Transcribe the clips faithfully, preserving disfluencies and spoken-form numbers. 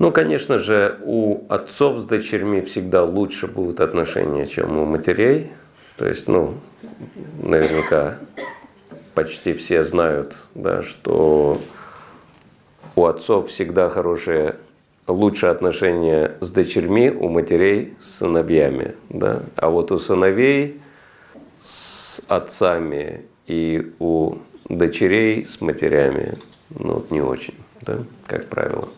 Ну, конечно же, у отцов с дочерьми всегда лучше будут отношения, чем у матерей. То есть, ну, наверняка почти все знают, да, что у отцов всегда хорошие, лучше отношения с дочерьми, у матерей с сыновьями. Да? А вот у сыновей с отцами и у дочерей с матерями, ну, вот не очень, да, как правило.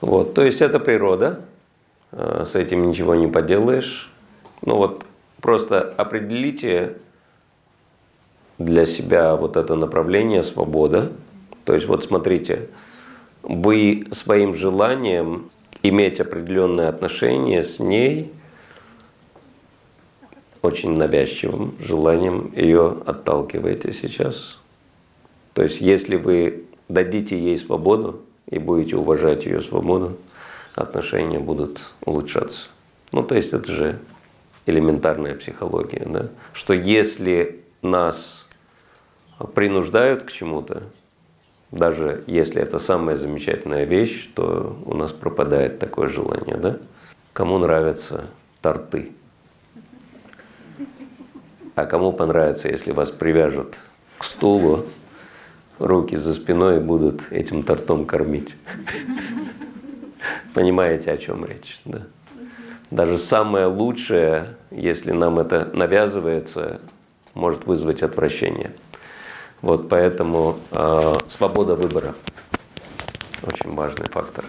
Вот, то есть это природа, с этим ничего не поделаешь. Ну вот просто определите для себя вот это направление свобода. То есть вот смотрите, вы своим желанием иметь определенные отношения с ней, очень навязчивым желанием, ее отталкиваете сейчас. То есть если вы дадите ей свободу, и будете уважать ее свободу, отношения будут улучшаться. Ну, то есть это же элементарная психология, да? Что если нас принуждают к чему-то, даже если это самая замечательная вещь, то у нас пропадает такое желание, да? Кому нравятся торты? А кому понравится, если вас привяжут к стулу, руки за спиной будут этим тортом кормить. Понимаете, о чем речь? Да? Даже самое лучшее, если нам это навязывается, может вызвать отвращение. Вот поэтому э, свобода выбора – очень важный фактор.